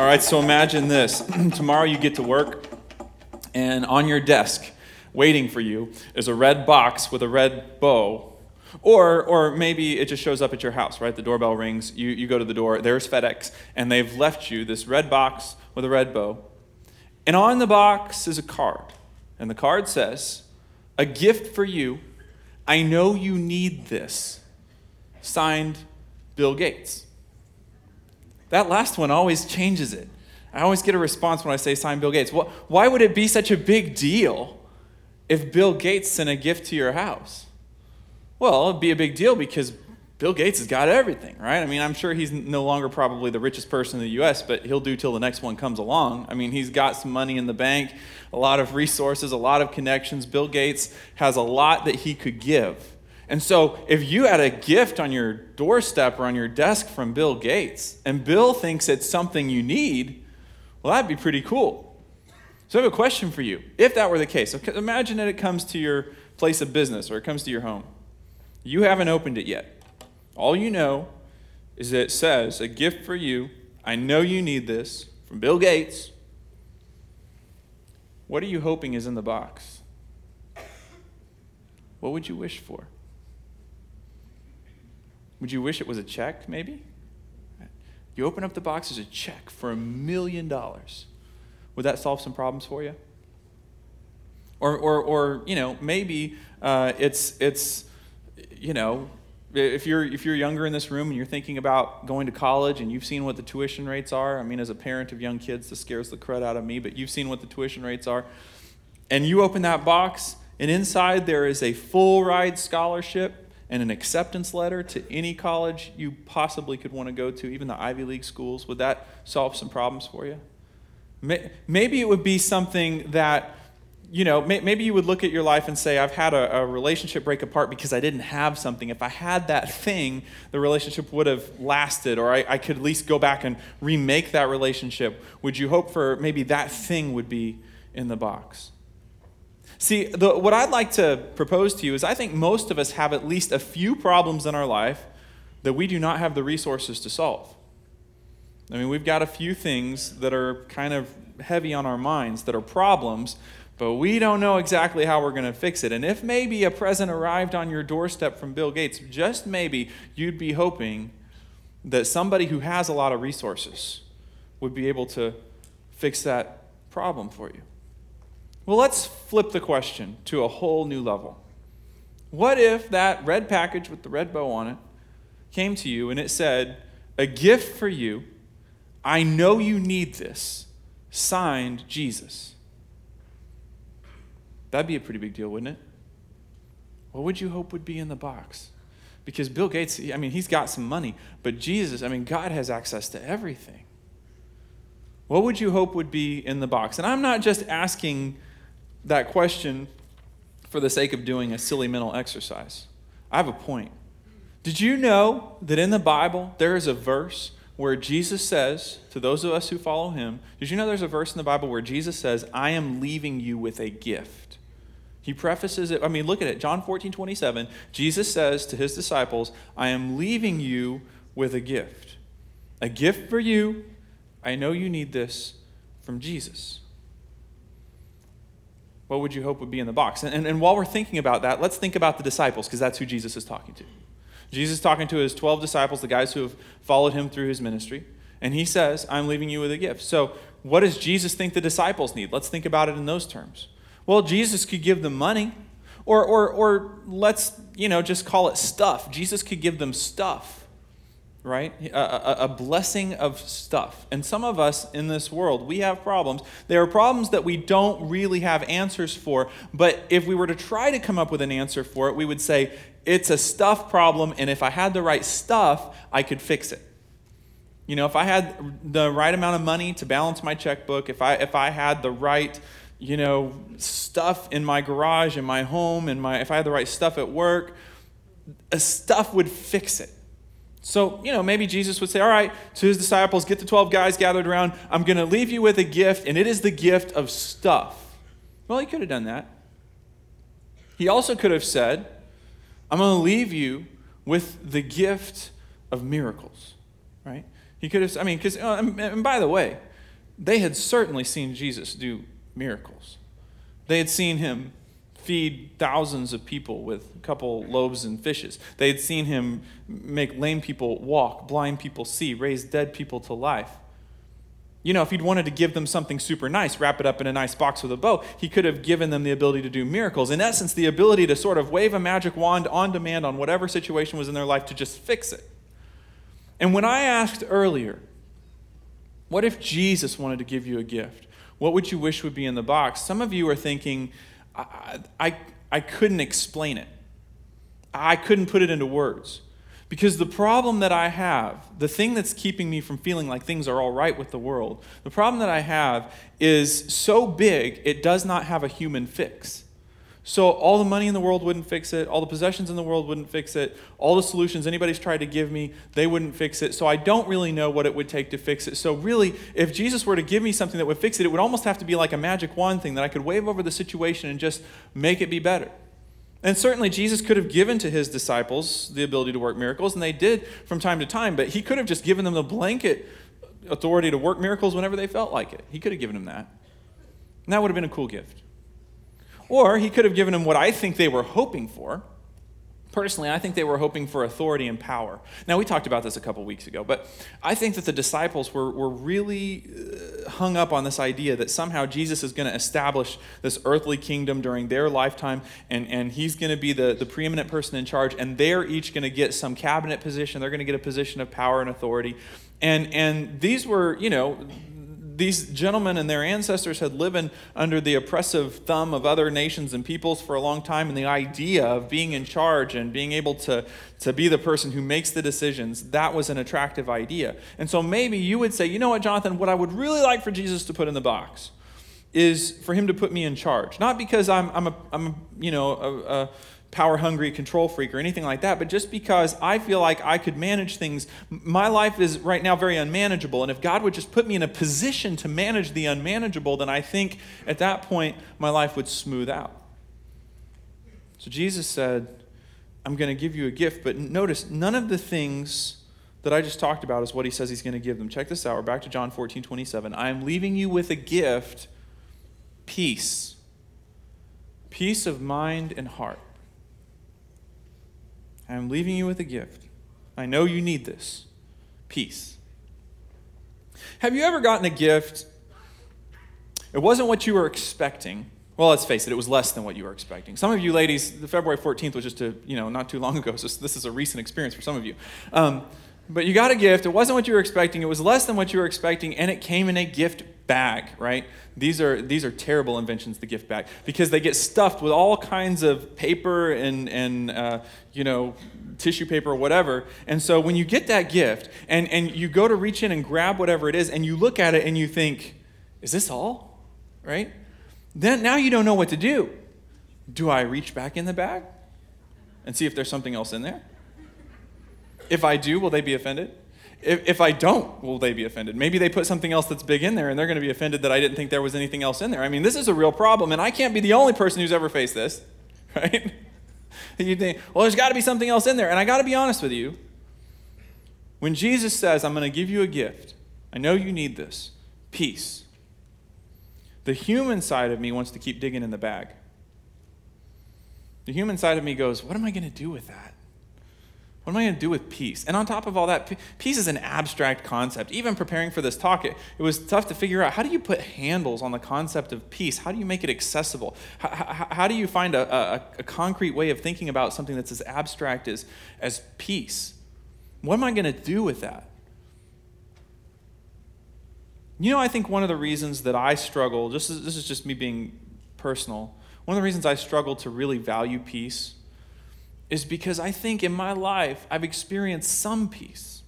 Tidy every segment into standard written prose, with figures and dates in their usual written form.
All right, so imagine this. Tomorrow you get to work, and on your desk, waiting for you, is a red box with a red bow. Or maybe it just shows up at your house, right? The doorbell rings, you go to the door, there's FedEx, and they've left you this red box with a red bow. And on the box is a card. And the card says, "A gift for you. I know you need this. Signed, Bill Gates." That last one always changes it. I always get a response when I say, "Signed, Bill Gates." Well, why would it be such a big deal if Bill Gates sent a gift to your house? Well, it'd be a big deal because Bill Gates has got everything, right? I mean, I'm sure he's no longer probably the richest person in the U.S., but he'll do till the next one comes along. I mean, he's got some money in the bank, a lot of resources, a lot of connections. Bill Gates has a lot that he could give. And so if you had a gift on your doorstep or on your desk from Bill Gates, and Bill thinks it's something you need, well, that'd be pretty cool. So I have a question for you. If that were the case, imagine that it comes to your place of business or it comes to your home. You haven't opened it yet. All you know is that it says, "A gift for you. I know you need this. From Bill Gates." What are you hoping is in the box? What would you wish for? Would you wish it was a check, maybe? You open up the box, there's a check for $1 million. Would that solve some problems for you? Or you know, maybe it's you know, if you're younger in this room and you're thinking about going to college and you've seen what the tuition rates are. I mean, as a parent of young kids, this scares the crud out of me, but you've seen what the tuition rates are. And you open that box, and inside there is a full ride scholarship and an acceptance letter to any college you possibly could want to go to, even the Ivy League schools. Would that solve some problems for you? Maybe it would be something that, you know, maybe you would look at your life and say, "I've had a relationship break apart because I didn't have something. If I had that thing, the relationship would have lasted, or I could at least go back and remake that relationship." Would you hope for maybe that thing would be in the box? See, what I'd like to propose to you is I think most of us have at least a few problems in our life that we do not have the resources to solve. I mean, we've got a few things that are kind of heavy on our minds that are problems, but we don't know exactly how we're going to fix it. And if maybe a present arrived on your doorstep from Bill Gates, just maybe you'd be hoping that somebody who has a lot of resources would be able to fix that problem for you. Well, let's flip the question to a whole new level. What if that red package with the red bow on it came to you and it said, "A gift for you. I know you need this. Signed, Jesus." That'd be a pretty big deal, wouldn't it? What would you hope would be in the box? Because Bill Gates, I mean, he's got some money, but Jesus, I mean, God has access to everything. What would you hope would be in the box? And I'm not just asking that question for the sake of doing a silly mental exercise. I have a point. Did you know that in the Bible, there is a verse where Jesus says to those of us who follow him, did you know there's a verse in the Bible where Jesus says, "I am leaving you with a gift"? He prefaces it. I mean, look at it. John 14:27, Jesus says to his disciples, "I am leaving you with a gift. A gift for you. I know you need this. From Jesus." What would you hope would be in the box? And while we're thinking about that, let's think about the disciples, because that's who Jesus is talking to. Jesus is talking to his 12 disciples, the guys who have followed him through his ministry. And he says, "I'm leaving you with a gift." So what does Jesus think the disciples need? Let's think about it in those terms. Well, Jesus could give them money, or let's, you know, just call it stuff. Jesus could give them stuff, right? A blessing of stuff. And some of us in this world, we have problems. There are problems that we don't really have answers for. But if we were to try to come up with an answer for it, we would say, "It's a stuff problem, and if I had the right stuff, I could fix it." You know, if I had the right amount of money to balance my checkbook, if I had the right, you know, stuff in my garage, in my home, if I had the right stuff at work, stuff would fix it. So, you know, maybe Jesus would say, "All right," to his disciples, get the 12 guys gathered around, "I'm going to leave you with a gift, and it is the gift of stuff." Well, he could have done that. He also could have said, "I'm going to leave you with the gift of miracles." right? He could have, I mean, because, and by the way, they had certainly seen Jesus do miracles. They had seen him feed thousands of people with a couple loaves and fishes. They had seen him make lame people walk, blind people see, raise dead people to life. You know, if he'd wanted to give them something super nice, wrap it up in a nice box with a bow, he could have given them the ability to do miracles. In essence, the ability to sort of wave a magic wand on demand on whatever situation was in their life to just fix it. And when I asked earlier, what if Jesus wanted to give you a gift? What would you wish would be in the box? Some of you are thinking, I couldn't explain it. I couldn't put it into words. Because the problem that I have, the thing that's keeping me from feeling like things are all right with the world, the problem that I have is so big it does not have a human fix. So all the money in the world wouldn't fix it. All the possessions in the world wouldn't fix it. All the solutions anybody's tried to give me, they wouldn't fix it. So I don't really know what it would take to fix it. So really, if Jesus were to give me something that would fix it, it would almost have to be like a magic wand thing that I could wave over the situation and just make it be better. And certainly Jesus could have given to his disciples the ability to work miracles, and they did from time to time, but he could have just given them the blanket authority to work miracles whenever they felt like it. He could have given them that. And that would have been a cool gift. Or he could have given them what I think they were hoping for. Personally, I think they were hoping for authority and power. Now, we talked about this a couple weeks ago, but I think that the disciples were really hung up on this idea that somehow Jesus is going to establish this earthly kingdom during their lifetime, and he's going to be the preeminent person in charge, and they're each going to get some cabinet position. They're going to get a position of power and authority. And these were, you know, these gentlemen and their ancestors had lived under the oppressive thumb of other nations and peoples for a long time, and the idea of being in charge and being able to be the person who makes the decisions, that was an attractive idea. And so maybe you would say, you know what, Jonathan, what I would really like for Jesus to put in the box is for him to put me in charge. Not because I'm a power-hungry control freak or anything like that, but just because I feel like I could manage things. My life is right now very unmanageable, and if God would just put me in a position to manage the unmanageable, then I think at that point my life would smooth out. So Jesus said, I'm going to give you a gift, but notice none of the things that I just talked about is what he says he's going to give them. Check this out. We're back to John 14:27. I am leaving you with a gift, peace. Peace of mind and heart. I'm leaving you with a gift. I know you need this. Peace. Have you ever gotten a gift? It wasn't what you were expecting. Well, let's face it, it was less than what you were expecting. Some of you ladies, the February 14th was just not too long ago, so this is a recent experience for some of you. But you got a gift. It wasn't what you were expecting. It was less than what you were expecting, and it came in a gift bag, right? These are terrible inventions, the gift bag, because they get stuffed with all kinds of paper and tissue paper or whatever. And so when you get that gift and you go to reach in and grab whatever it is and you look at it and you think, is this all? Right? Then now you don't know what to do. Do I reach back in the bag and see if there's something else in there? If I do, will they be offended? If I don't, will they be offended? Maybe they put something else that's big in there, and they're going to be offended that I didn't think there was anything else in there. I mean, this is a real problem, and I can't be the only person who's ever faced this, right? And you think, well, there's got to be something else in there. And I got to be honest with you. When Jesus says, I'm going to give you a gift, I know you need this, peace. The human side of me wants to keep digging in the bag. The human side of me goes, what am I going to do with that? What am I going to do with peace? And on top of all that, peace is an abstract concept. Even preparing for this talk, it was tough to figure out, how do you put handles on the concept of peace? How do you make it accessible? How do you find a concrete way of thinking about something that's as abstract as peace? What am I going to do with that? You know, I think one of the reasons that I struggle, this is just me being personal, one of the reasons I struggle to really value peace is because I think in my life I've experienced some peace,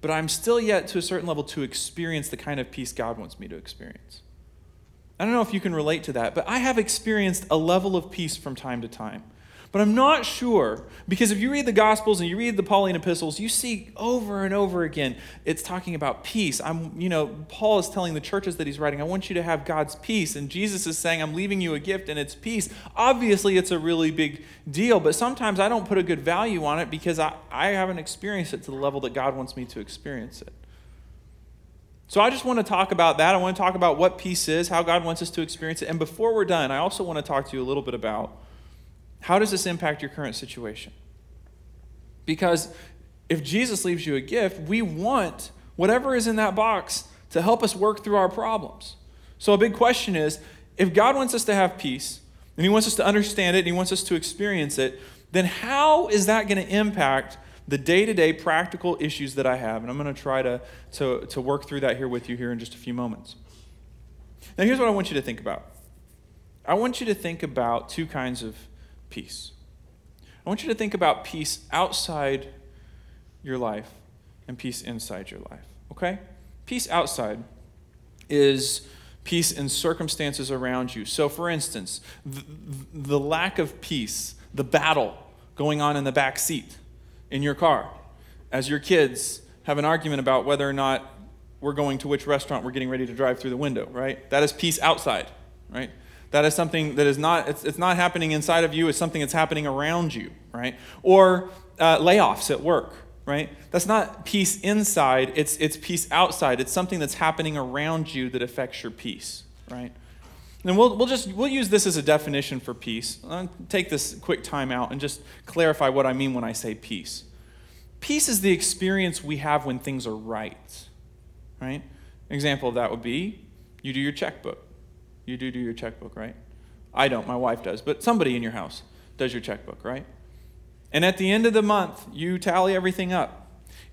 but I'm still yet to a certain level to experience the kind of peace God wants me to experience. I don't know if you can relate to that, but I have experienced a level of peace from time to time. But I'm not sure, because if you read the Gospels and you read the Pauline epistles, you see over and over again, it's talking about peace. Paul is telling the churches that he's writing, I want you to have God's peace. And Jesus is saying, I'm leaving you a gift and it's peace. Obviously, it's a really big deal, but sometimes I don't put a good value on it because I haven't experienced it to the level that God wants me to experience it. So I just want to talk about that. I want to talk about what peace is, how God wants us to experience it. And before we're done, I also want to talk to you a little bit about how does this impact your current situation? Because if Jesus leaves you a gift, we want whatever is in that box to help us work through our problems. So a big question is, if God wants us to have peace, and he wants us to understand it, and he wants us to experience it, then how is that going to impact the day-to-day practical issues that I have? And I'm going to try to work through that here with you here in just a few moments. Now, here's what I want you to think about. I want you to think about two kinds of peace. I want you to think about peace outside your life and peace inside your life, okay? Peace outside is peace in circumstances around you. So, for instance, the lack of peace, the battle going on in the back seat in your car, as your kids have an argument about whether or not we're going to which restaurant we're getting ready to drive through the window, right? That is peace outside, right? That is something that is not, it's not happening inside of you, it's something that's happening around you, right? Or layoffs at work, right? That's not peace inside, it's peace outside. It's something that's happening around you that affects your peace, right? And we'll use this as a definition for peace. I'll take this quick time out and just clarify what I mean when I say peace. Peace is the experience we have when things are right, right? An example of that would be you do your checkbook. You do your checkbook, right? I don't, my wife does, but somebody in your house does your checkbook, right? And at the end of the month, you tally everything up.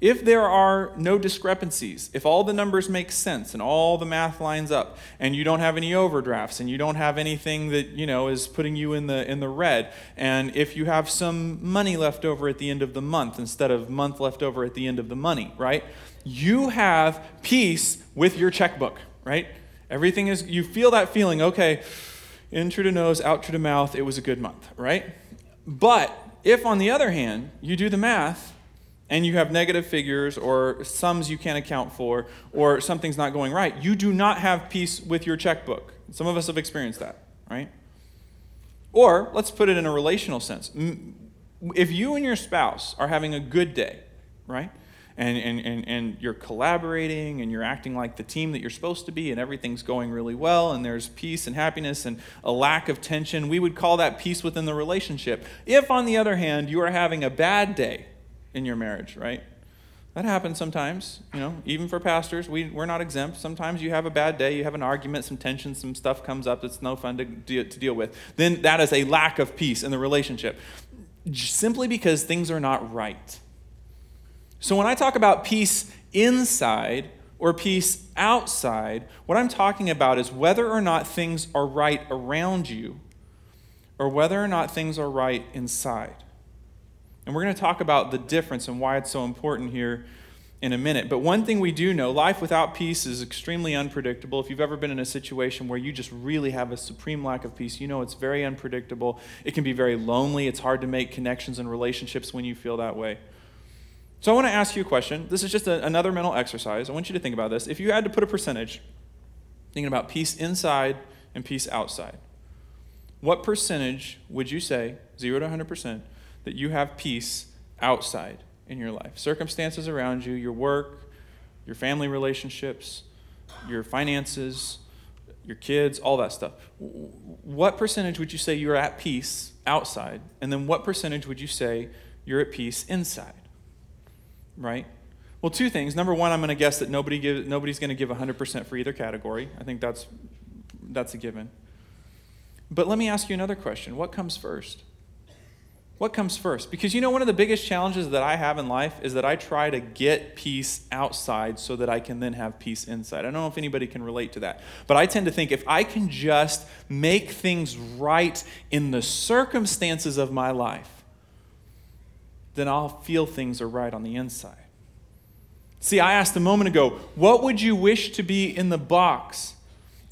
If there are no discrepancies, if all the numbers make sense and all the math lines up and you don't have any overdrafts and you don't have anything that, you know, is putting you in the red, and if you have some money left over at the end of the month instead of month left over at the end of the money, right? You have peace with your checkbook, right? Everything is, you feel that feeling, okay, in through the nose, out through the mouth, it was a good month, right? But if on the other hand, you do the math, and you have negative figures or sums you can't account for, or something's not going right, you do not have peace with your checkbook. Some of us have experienced that, right? Or let's put it in a relational sense. If you and your spouse are having a good day, right, and you're collaborating and you're acting like the team that you're supposed to be and everything's going really well and there's peace and happiness and a lack of tension, we would call that peace within the relationship. If, on the other hand, you are having a bad day in your marriage, right? That happens sometimes, you know, even for pastors, we're not exempt. Sometimes you have a bad day, you have an argument, some tension, some stuff comes up that's no fun to deal with. Then that is a lack of peace in the relationship, simply because things are not right. So when I talk about peace inside or peace outside, what I'm talking about is whether or not things are right around you or whether or not things are right inside. And we're going to talk about the difference and why it's so important here in a minute. But one thing we do know, life without peace is extremely unpredictable. If you've ever been in a situation where you just really have a supreme lack of peace, you know it's very unpredictable. It can be very lonely. It's hard to make connections and relationships when you feel that way. So I want to ask you a question. This is just another mental exercise. I want you to think about this. If you had to put a percentage, thinking about peace inside and peace outside, what percentage would you say, 0 to 100%, that you have peace outside in your life? Circumstances around you, your work, your family relationships, your finances, your kids, all that stuff. What percentage would you say you're at peace outside? And then what percentage would you say you're at peace inside? Right? Well, two things. Number one, I'm going to guess that nobody's going to give 100% for either category. I think that's a given. But let me ask you another question. What comes first? What comes first? Because, you know, one of the biggest challenges that I have in life is that I try to get peace outside so that I can then have peace inside. I don't know if anybody can relate to that, but I tend to think if I can just make things right in the circumstances of my life, then I'll feel things are right on the inside. See, I asked a moment ago, what would you wish to be in the box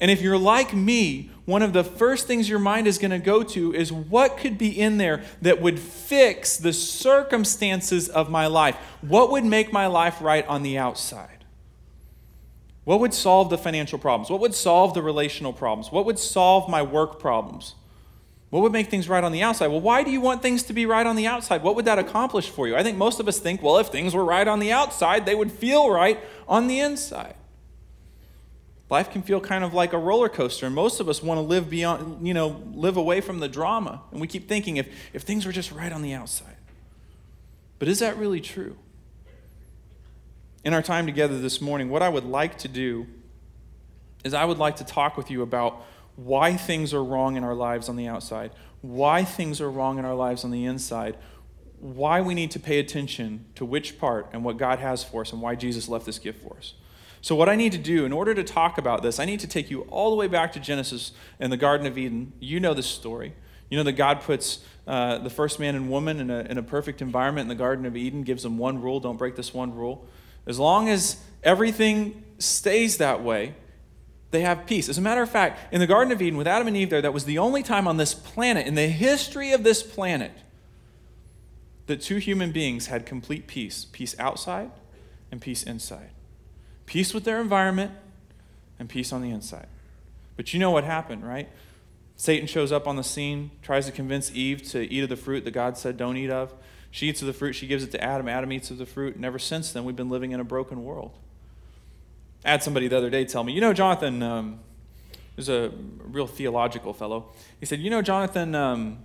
And if you're like me, one of the first things your mind is going to go to is what could be in there that would fix the circumstances of my life? What would make my life right on the outside? What would solve the financial problems? What would solve the relational problems? What would solve my work problems? What would make things right on the outside? Well, why do you want things to be right on the outside? What would that accomplish for you? I think most of us think, well, if things were right on the outside, they would feel right on the inside. Life can feel kind of like a roller coaster, and most of us want to live beyond, live away from the drama. And we keep thinking, if things were just right on the outside. But is that really true? In our time together this morning, what I would like to do is I would like to talk with you about why things are wrong in our lives on the outside, why things are wrong in our lives on the inside, why we need to pay attention to which part and what God has for us and why Jesus left this gift for us. So what I need to do in order to talk about this, I need to take you all the way back to Genesis and the Garden of Eden. You know this story. You know that God puts the first man and woman in a perfect environment in the Garden of Eden, gives them one rule, don't break this one rule. As long as everything stays that way, they have peace. As a matter of fact, in the Garden of Eden, with Adam and Eve there, that was the only time on this planet, in the history of this planet, that two human beings had complete peace. Peace outside and peace inside. Peace with their environment and peace on the inside. But you know what happened, right? Satan shows up on the scene, tries to convince Eve to eat of the fruit that God said don't eat of. She eats of the fruit, she gives it to Adam. Adam eats of the fruit, and ever since then, we've been living in a broken world. I had somebody the other day tell me, Jonathan, there's a real theological fellow. He said, Jonathan,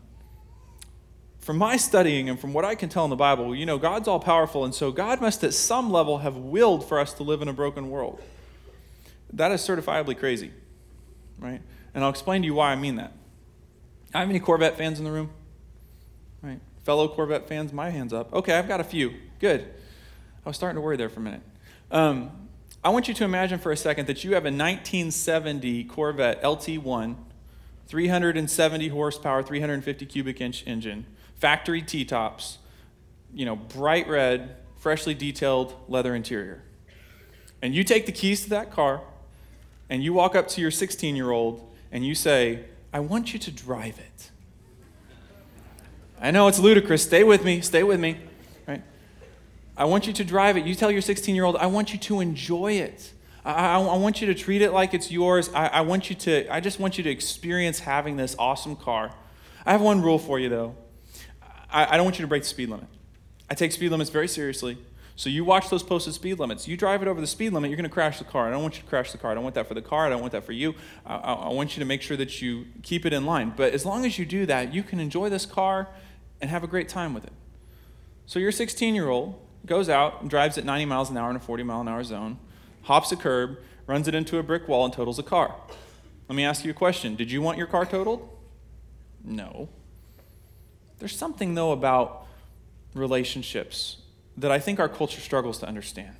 from my studying and from what I can tell in the Bible, God's all-powerful, and so God must at some level have willed for us to live in a broken world. That is certifiably crazy, right? And I'll explain to you why I mean that. I have any Corvette fans in the room? Right? Fellow Corvette fans, my hand's up. Okay, I've got a few. Good. I was starting to worry there for a minute. I want you to imagine for a second that you have a 1970 Corvette LT1, 370 horsepower, 350 cubic inch engine, factory T-tops, bright red, freshly detailed leather interior. And you take the keys to that car, and you walk up to your 16-year-old, and you say, I want you to drive it. I know it's ludicrous. Stay with me. I want you to drive it. You tell your 16-year-old, I want you to enjoy it. I want you to treat it like it's yours. I just want you to experience having this awesome car. I have one rule for you, though. I don't want you to break the speed limit. I take speed limits very seriously. So you watch those posted speed limits. You drive it over the speed limit, you're going to crash the car. I don't want you to crash the car. I don't want that for the car. I don't want that for you. I want you to make sure that you keep it in line. But as long as you do that, you can enjoy this car and have a great time with it. So your 16-year-old goes out and drives at 90 miles an hour in a 40-mile-an-hour zone, hops a curb, runs it into a brick wall, and totals a car. Let me ask you a question. Did you want your car totaled? No. There's something, though, about relationships that I think our culture struggles to understand.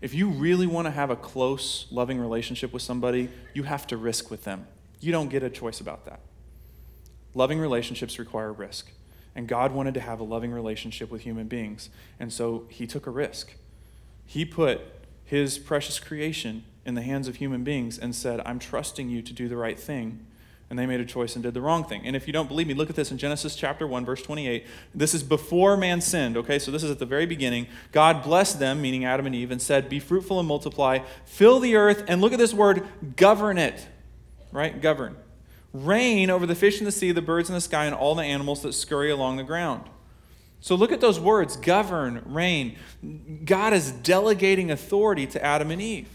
If you really want to have a close, loving relationship with somebody, you have to risk with them. You don't get a choice about that. Loving relationships require risk. And God wanted to have a loving relationship with human beings. And so he took a risk. He put his precious creation in the hands of human beings and said, I'm trusting you to do the right thing. And they made a choice and did the wrong thing. And if you don't believe me, look at this in Genesis chapter 1, verse 28. This is before man sinned, okay? So this is at the very beginning. God blessed them, meaning Adam and Eve, and said, be fruitful and multiply, fill the earth, and look at this word, govern it, right? Govern. Reign over the fish in the sea, the birds in the sky, and all the animals that scurry along the ground. So look at those words, govern, reign. God is delegating authority to Adam and Eve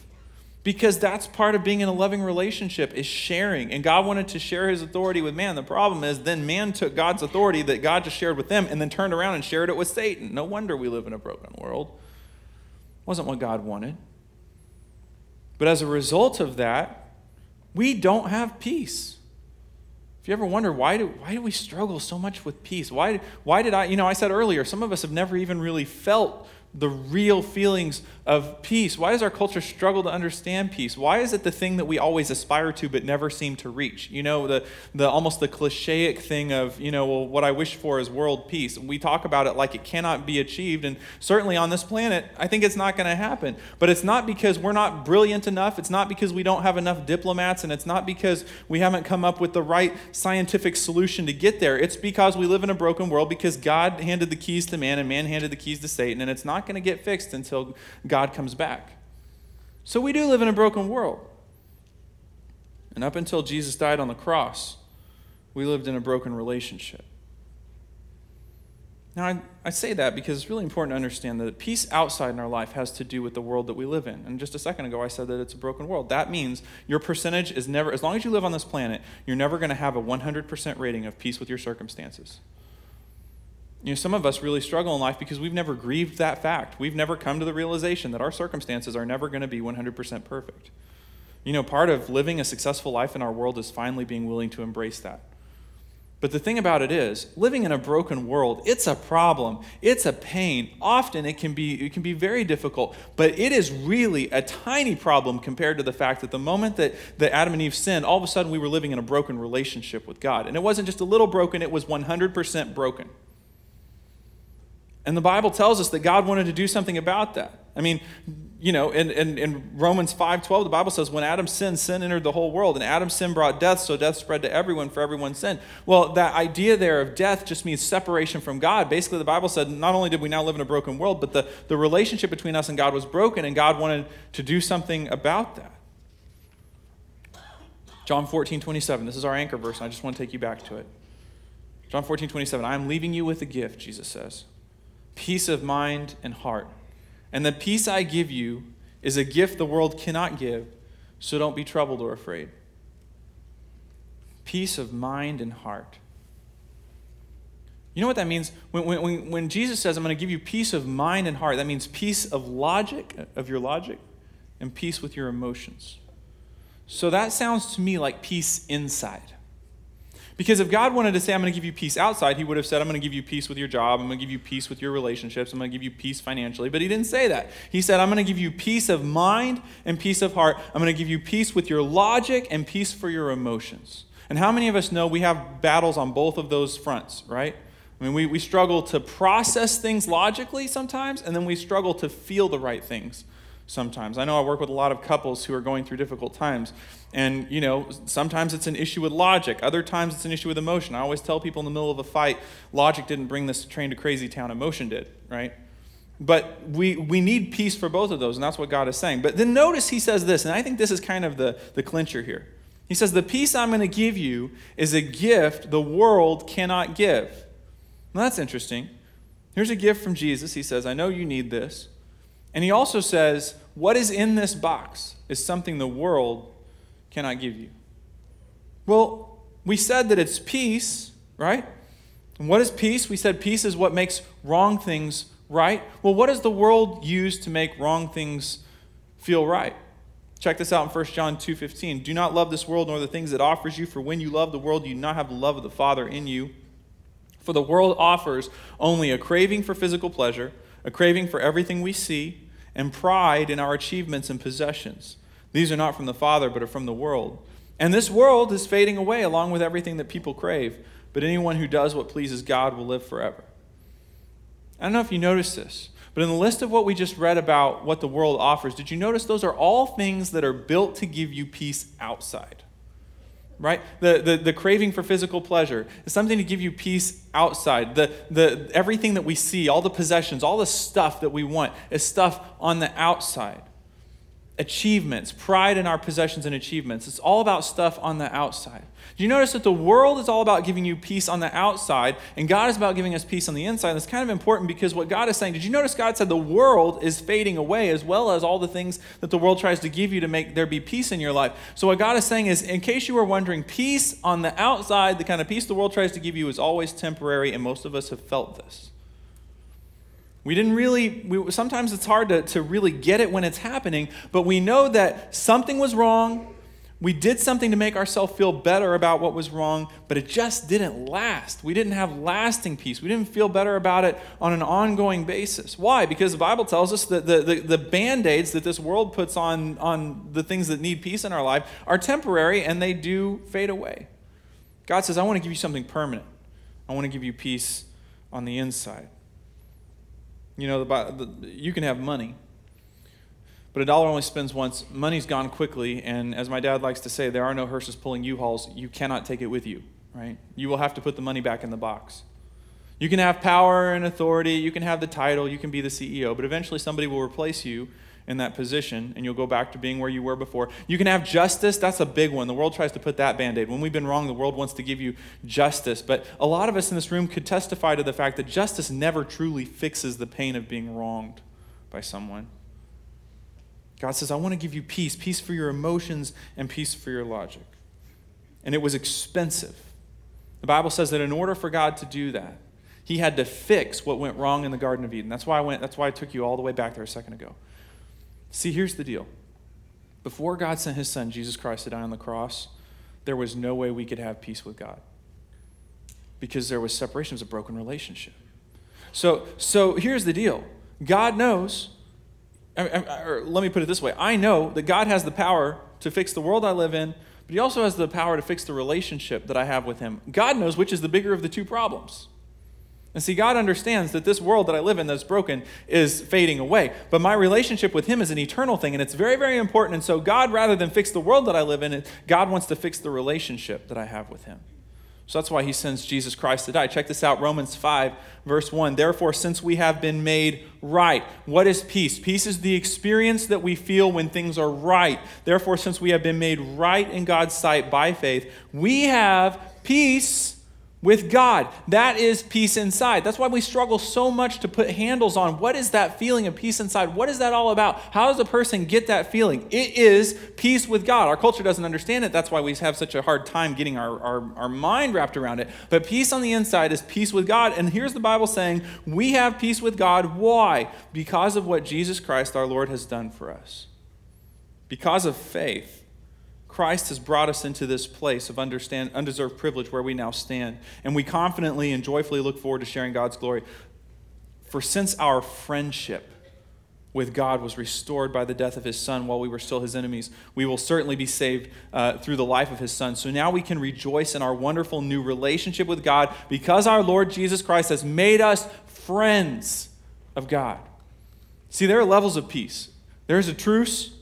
because that's part of being in a loving relationship is sharing. And God wanted to share his authority with man. The problem is then man took God's authority that God just shared with them and then turned around and shared it with Satan. No wonder we live in a broken world. It wasn't what God wanted. But as a result of that, we don't have peace. If you ever wonder, why do we struggle so much with peace? Why did I, I said earlier, some of us have never even really felt the real feelings of peace? Why does our culture struggle to understand peace? Why is it the thing that we always aspire to but never seem to reach? You know, the almost the clichéic thing of, you know, well, what I wish for is world peace. And we talk about it like it cannot be achieved. And certainly on this planet, I think it's not going to happen. But it's not because we're not brilliant enough. It's not because we don't have enough diplomats. And it's not because we haven't come up with the right scientific solution to get there. It's because we live in a broken world, because God handed the keys to man and man handed the keys to Satan. And it's not going to get fixed until God comes back. So we do live in a broken world. And up until Jesus died on the cross, we lived in a broken relationship. Now, I say that because it's really important to understand that the peace outside in our life has to do with the world that we live in. And just a second ago, I said that it's a broken world. That means your percentage is never, as long as you live on this planet, you're never going to have a 100% rating of peace with your circumstances. You know, some of us really struggle in life because we've never grieved that fact. We've never come to the realization that our circumstances are never going to be 100% perfect. You know, part of living a successful life in our world is finally being willing to embrace that. But the thing about it is, living in a broken world, it's a problem. It's a pain. Often it can be very difficult, but it is really a tiny problem compared to the fact that the moment that Adam and Eve sinned, all of a sudden we were living in a broken relationship with God. And it wasn't just a little broken, it was 100% broken. And the Bible tells us that God wanted to do something about that. I mean, you know, in Romans 5:12, the Bible says, when Adam sinned, sin entered the whole world. And Adam's sin brought death, so death spread to everyone, for everyone's sin. Well, that idea there of death just means separation from God. Basically, the Bible said not only did we now live in a broken world, but the relationship between us and God was broken, and God wanted to do something about that. John 14:27, this is our anchor verse, and I just want to take you back to it. John 14:27, I am leaving you with a gift, Jesus says. Peace of mind and heart. And the peace I give you is a gift the world cannot give, so don't be troubled or afraid. Peace of mind and heart. You know what that means? When Jesus says, I'm going to give you peace of mind and heart, that means peace of logic, of your logic, and peace with your emotions. So that sounds to me like peace inside. Because if God wanted to say, I'm going to give you peace outside, he would have said, I'm going to give you peace with your job. I'm going to give you peace with your relationships. I'm going to give you peace financially. But he didn't say that. He said, I'm going to give you peace of mind and peace of heart. I'm going to give you peace with your logic and peace for your emotions. And how many of us know we have battles on both of those fronts, right? I mean, we struggle to process things logically sometimes, and then we struggle to feel the right things sometimes. I know I work with a lot of couples who are going through difficult times. And, you know, sometimes it's an issue with logic. Other times it's an issue with emotion. I always tell people in the middle of a fight, logic didn't bring this train to crazy town, emotion did, right? But we need peace for both of those, and that's what God is saying. But then notice he says this, and I think this is kind of the clincher here. He says, the peace I'm going to give you is a gift the world cannot give. Now that's interesting. Here's a gift from Jesus. He says, I know you need this. And he also says, what is in this box is something the world cannot give you. Well, we said that it's peace, right? And what is peace? We said peace is what makes wrong things right. Well, what does the world use to make wrong things feel right? Check this out in 1 John 2:15. Do not love this world nor the things it offers you, for when you love the world, you do not have the love of the Father in you. For the world offers only a craving for physical pleasure, a craving for everything we see, and pride in our achievements and possessions. These are not from the Father, but are from the world. And this world is fading away along with everything that people crave. But anyone who does what pleases God will live forever. I don't know if you noticed this, but in the list of what we just read about what the world offers, did you notice those are all things that are built to give you peace outside? Right? The craving for physical pleasure is something to give you peace outside. The everything that we see, all the possessions, all the stuff that we want is stuff on the outside. Achievements, pride in our possessions and achievements. It's all about stuff on the outside. Do you notice that the world is all about giving you peace on the outside, and God is about giving us peace on the inside? That's kind of important because what God is saying, did you notice God said the world is fading away as well as all the things that the world tries to give you to make there be peace in your life? So what God is saying is, in case you were wondering, peace on the outside, the kind of peace the world tries to give you, is always temporary, and most of us have felt this. Sometimes it's hard to really get it when it's happening, but we know that something was wrong. We did something to make ourselves feel better about what was wrong, but it just didn't last. We didn't have lasting peace. We didn't feel better about it on an ongoing basis. Why? Because the Bible tells us that the Band-Aids that this world puts on the things that need peace in our life are temporary and they do fade away. God says, I want to give you something permanent. I want to give you peace on the inside. You know, you can have money, but a dollar only spends once. Money's gone quickly, and as my dad likes to say, there are no hearses pulling U-Hauls. You cannot take it with you, right? You will have to put the money back in the box. You can have power and authority. You can have the title. You can be the CEO, but eventually somebody will replace you in that position, and you'll go back to being where you were before. You can have justice. That's a big one. The world tries to put that Band-Aid. When we've been wrong, the world wants to give you justice, but a lot of us in this room could testify to the fact that justice never truly fixes the pain of being wronged by someone. God says, I want to give you peace, peace for your emotions and peace for your logic. And it was expensive. The Bible says that in order for God to do that, he had to fix what went wrong in the Garden of Eden. That's why I took you all the way back there a second ago. See, here's the deal. Before God sent his son, Jesus Christ, to die on the cross, there was no way we could have peace with God because there was separation. It was a broken relationship. So here's the deal. God knows. Or let me put it this way. I know that God has the power to fix the world I live in, but he also has the power to fix the relationship that I have with him. God knows which is the bigger of the two problems. And see, God understands that this world that I live in that's broken is fading away, but my relationship with him is an eternal thing, and it's very, very important. And so God, rather than fix the world that I live in, God wants to fix the relationship that I have with him. So that's why he sends Jesus Christ to die. Check this out, Romans 5, verse 1. Therefore, since we have been made right. What is peace? Peace is the experience that we feel when things are right. Therefore, since we have been made right in God's sight by faith, we have peace with God. That is peace inside. That's why we struggle so much to put handles on what is that feeling of peace inside? What is that all about? How does a person get that feeling? It is peace with God. Our culture doesn't understand it. That's why we have such a hard time getting our mind wrapped around it. But peace on the inside is peace with God. And here's the Bible saying, we have peace with God. Why? Because of what Jesus Christ, our Lord, has done for us. Because of faith, Christ has brought us into this place of undeserved privilege where we now stand, and we confidently and joyfully look forward to sharing God's glory. For since our friendship with God was restored by the death of his son while we were still his enemies, we will certainly be saved through the life of his son. So now we can rejoice in our wonderful new relationship with God because our Lord Jesus Christ has made us friends of God. See, there are levels of peace. There is a truce.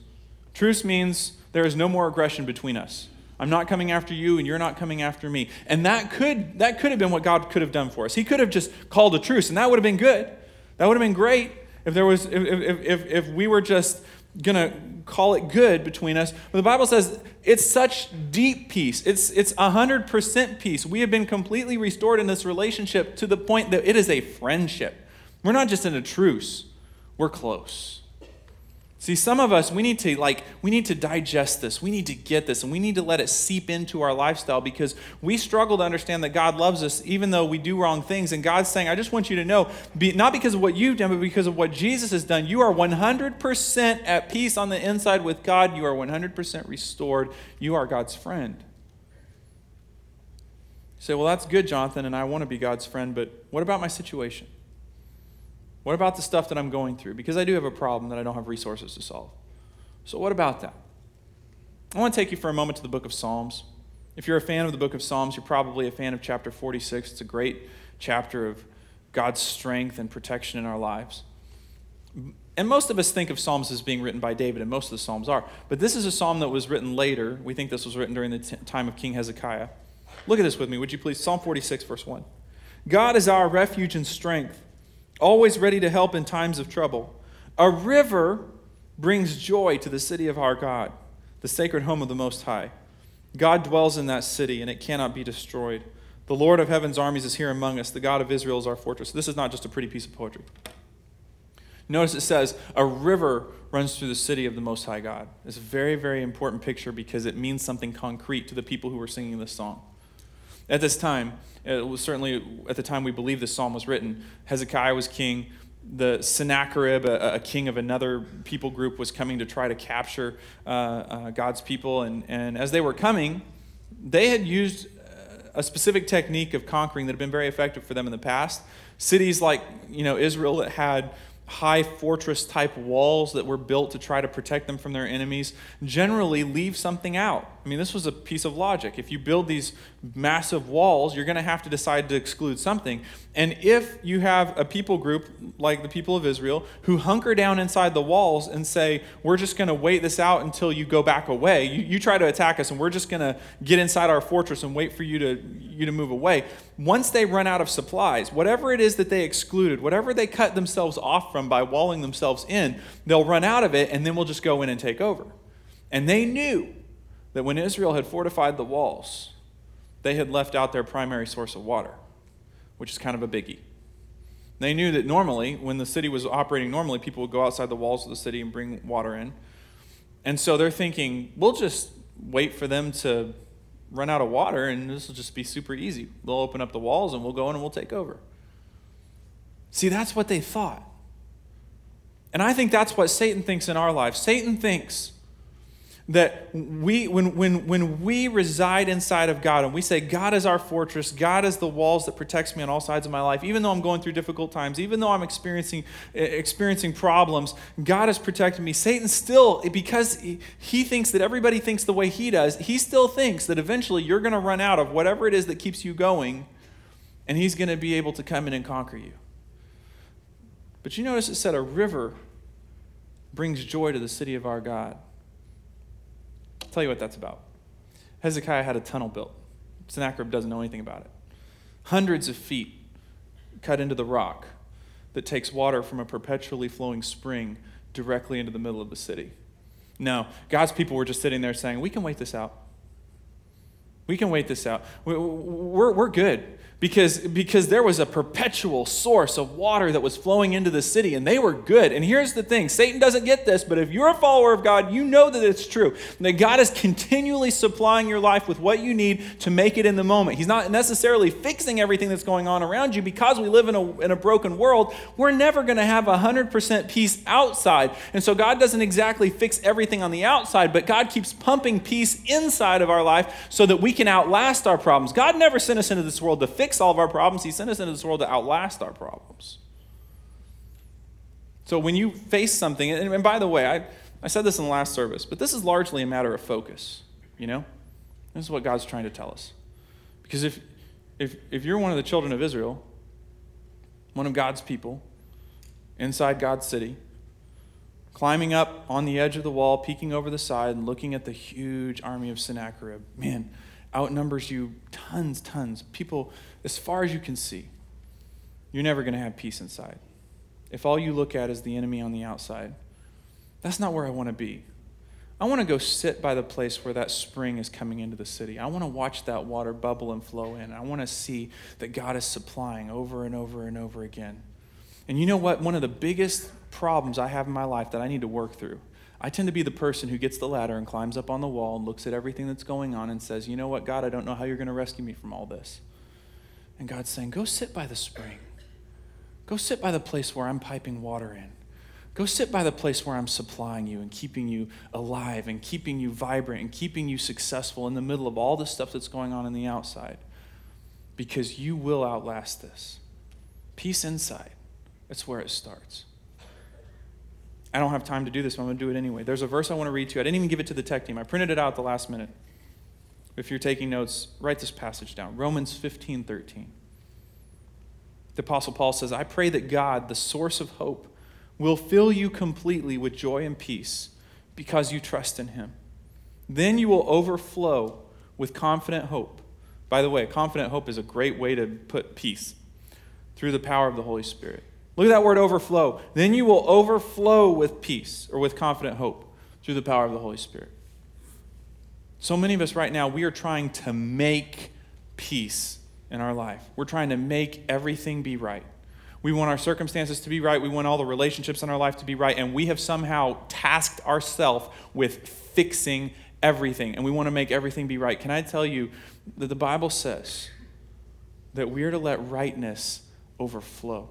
Truce means there is no more aggression between us. I'm not coming after you, and you're not coming after me. And that could have been what God could have done for us. He could have just called a truce, and that would have been good. That would have been great if there was if we were just gonna call it good between us. But the Bible says it's such deep peace. It's 100% peace. We have been completely restored in this relationship to the point that it is a friendship. We're not just in a truce. We're close. See, some of us, we need to digest this. We need to get this, and we need to let it seep into our lifestyle because we struggle to understand that God loves us even though we do wrong things. And God's saying, I just want you to know, not because of what you've done, but because of what Jesus has done, you are 100% at peace on the inside with God. You are 100% restored. You are God's friend. You say, well, that's good, Jonathan, and I want to be God's friend, but what about my situation? What about the stuff that I'm going through? Because I do have a problem that I don't have resources to solve. So what about that? I want to take you for a moment to the book of Psalms. If you're a fan of the book of Psalms, you're probably a fan of chapter 46. It's a great chapter of God's strength and protection in our lives. And most of us think of Psalms as being written by David, and most of the Psalms are. But this is a psalm that was written later. We think this was written during the time of King Hezekiah. Look at this with me, would you please? Psalm 46, verse 1. God is our refuge and strength, always ready to help in times of trouble. A river brings joy to the city of our God, the sacred home of the Most High. God dwells in that city, and it cannot be destroyed. The Lord of heaven's armies is here among us. The God of Israel is our fortress. This is not just a pretty piece of poetry. Notice it says, a river runs through the city of the Most High God. It's a very, very important picture because it means something concrete to the people who were singing this song. At this time, it was certainly at the time we believe this psalm was written, Hezekiah was king. the Sennacherib, a king of another people group, was coming to try to capture God's people. And as they were coming, they had used a specific technique of conquering that had been very effective for them in the past. Cities like, Israel that had high fortress-type walls that were built to try to protect them from their enemies generally leave something out. I mean, this was a piece of logic. If you build these massive walls, you're going to have to decide to exclude something. And if you have a people group like the people of Israel who hunker down inside the walls and say, we're just going to wait this out until you go back away. You try to attack us, and we're just going to get inside our fortress and wait for you to move away. Once they run out of supplies, whatever it is that they excluded, whatever they cut themselves off from by walling themselves in, they'll run out of it, and then we'll just go in and take over. And they knew that when Israel had fortified the walls, they had left out their primary source of water, which is kind of a biggie. They knew that normally, when the city was operating normally, people would go outside the walls of the city and bring water in. And so they're thinking, we'll just wait for them to run out of water, and this will just be super easy. They'll open up the walls, and we'll go in and we'll take over. See, that's what they thought. And I think that's what Satan thinks in our lives. Satan thinks that when we reside inside of God and we say, God is our fortress, God is the walls that protects me on all sides of my life, even though I'm going through difficult times, even though I'm experiencing problems, God is protecting me. Satan still, because he thinks that everybody thinks the way he does, he still thinks that eventually you're going to run out of whatever it is that keeps you going, and he's going to be able to come in and conquer you. But you notice it said a river brings joy to the city of our God. Tell you what that's about. Hezekiah had a tunnel built. Sennacherib doesn't know anything about it. Hundreds of feet cut into the rock that takes water from a perpetually flowing spring directly into the middle of the city. No, God's people were just sitting there saying, we can wait this out. We can wait this out. We're good. Because there was a perpetual source of water that was flowing into the city, and they were good. And here's the thing. Satan doesn't get this, but if you're a follower of God, you know that it's true. That God is continually supplying your life with what you need to make it in the moment. He's not necessarily fixing everything that's going on around you. Because we live in a broken world, we're never going to have 100% peace outside. And so God doesn't exactly fix everything on the outside, but God keeps pumping peace inside of our life so that we can outlast our problems. God never sent us into this world to fix all of our problems. He sent us into this world to outlast our problems. So when you face something, and by the way, I said this in the last service, but this is largely a matter of focus, This is what God's trying to tell us. Because if you're one of the children of Israel, one of God's people, inside God's city, climbing up on the edge of the wall, peeking over the side, and looking at the huge army of Sennacherib, man, outnumbers you tons, people as far as you can see. You're never going to have peace inside. If all you look at is the enemy on the outside, that's not where I want to be. I want to go sit by the place where that spring is coming into the city. I want to watch that water bubble and flow in. I want to see that God is supplying over and over and over again. And you know what? One of the biggest problems I have in my life that I need to work through, I tend to be the person who gets the ladder and climbs up on the wall and looks at everything that's going on and says, you know what, God, I don't know how you're going to rescue me from all this. And God's saying, go sit by the spring. Go sit by the place where I'm piping water in. Go sit by the place where I'm supplying you and keeping you alive and keeping you vibrant and keeping you successful in the middle of all the stuff that's going on the outside, because you will outlast this. Peace inside. That's where it starts. I don't have time to do this, but I'm going to do it anyway. There's a verse I want to read to you. I didn't even give it to the tech team. I printed it out at the last minute. If you're taking notes, write this passage down. Romans 15:13. The Apostle Paul says, I pray that God, the source of hope, will fill you completely with joy and peace because you trust in him. Then you will overflow with confident hope. By the way, confident hope is a great way to put peace, through the power of the Holy Spirit. Look at that word, overflow. Then you will overflow with peace, or with confident hope, through the power of the Holy Spirit. So many of us right now, we are trying to make peace in our life. We're trying to make everything be right. We want our circumstances to be right. We want all the relationships in our life to be right. And we have somehow tasked ourselves with fixing everything. And we want to make everything be right. Can I tell you that the Bible says that we are to let rightness overflow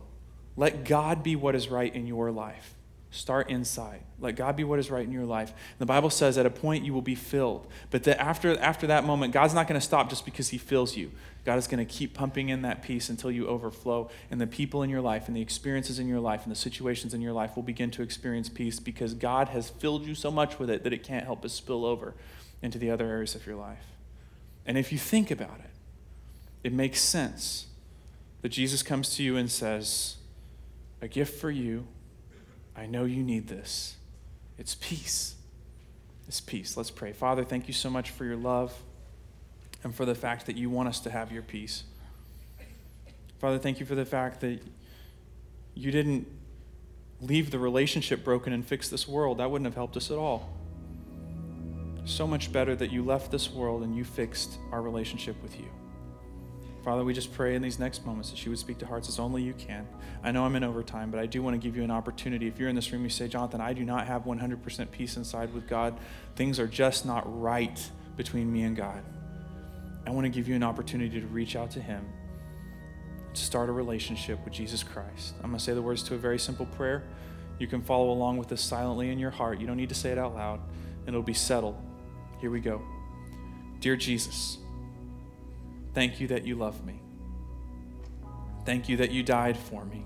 Let God be what is right in your life. Start inside. Let God be what is right in your life. And the Bible says at a point you will be filled. But that after that moment, God's not going to stop just because he fills you. God is going to keep pumping in that peace until you overflow. And the people in your life and the experiences in your life and the situations in your life will begin to experience peace because God has filled you so much with it that it can't help but spill over into the other areas of your life. And if you think about it, it makes sense that Jesus comes to you and says, a gift for you. I know you need this. It's peace. It's peace. Let's pray. Father, thank you so much for your love and for the fact that you want us to have your peace. Father, thank you for the fact that you didn't leave the relationship broken and fix this world. That wouldn't have helped us at all. So much better that you left this world and you fixed our relationship with you. Father, we just pray in these next moments that you would speak to hearts as only you can. I know I'm in overtime, but I do want to give you an opportunity. If you're in this room, you say, Jonathan, I do not have 100% peace inside with God. Things are just not right between me and God. I want to give you an opportunity to reach out to him, to start a relationship with Jesus Christ. I'm going to say the words to a very simple prayer. You can follow along with this silently in your heart. You don't need to say it out loud, and it'll be settled. Here we go. Dear Jesus, thank you that you love me. Thank you that you died for me.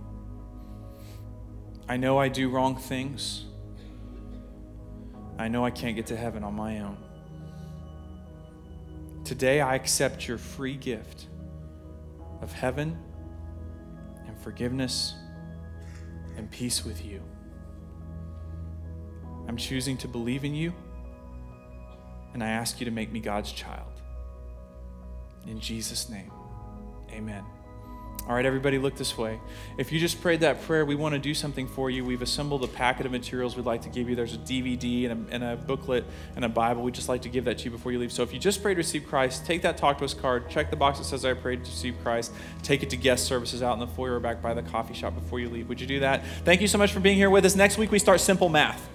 I know I do wrong things. I know I can't get to heaven on my own. Today, I accept your free gift of heaven and forgiveness and peace with you. I'm choosing to believe in you, and I ask you to make me God's child. In Jesus' name, amen. All right, everybody, look this way. If you just prayed that prayer, we want to do something for you. We've assembled a packet of materials we'd like to give you. There's a DVD and a booklet and a Bible. We'd just like to give that to you before you leave. So if you just prayed to receive Christ, take that Talk to Us card, check the box that says I prayed to receive Christ, take it to guest services out in the foyer or back by the coffee shop before you leave. Would you do that? Thank you so much for being here with us. Next week, we start Simple Math.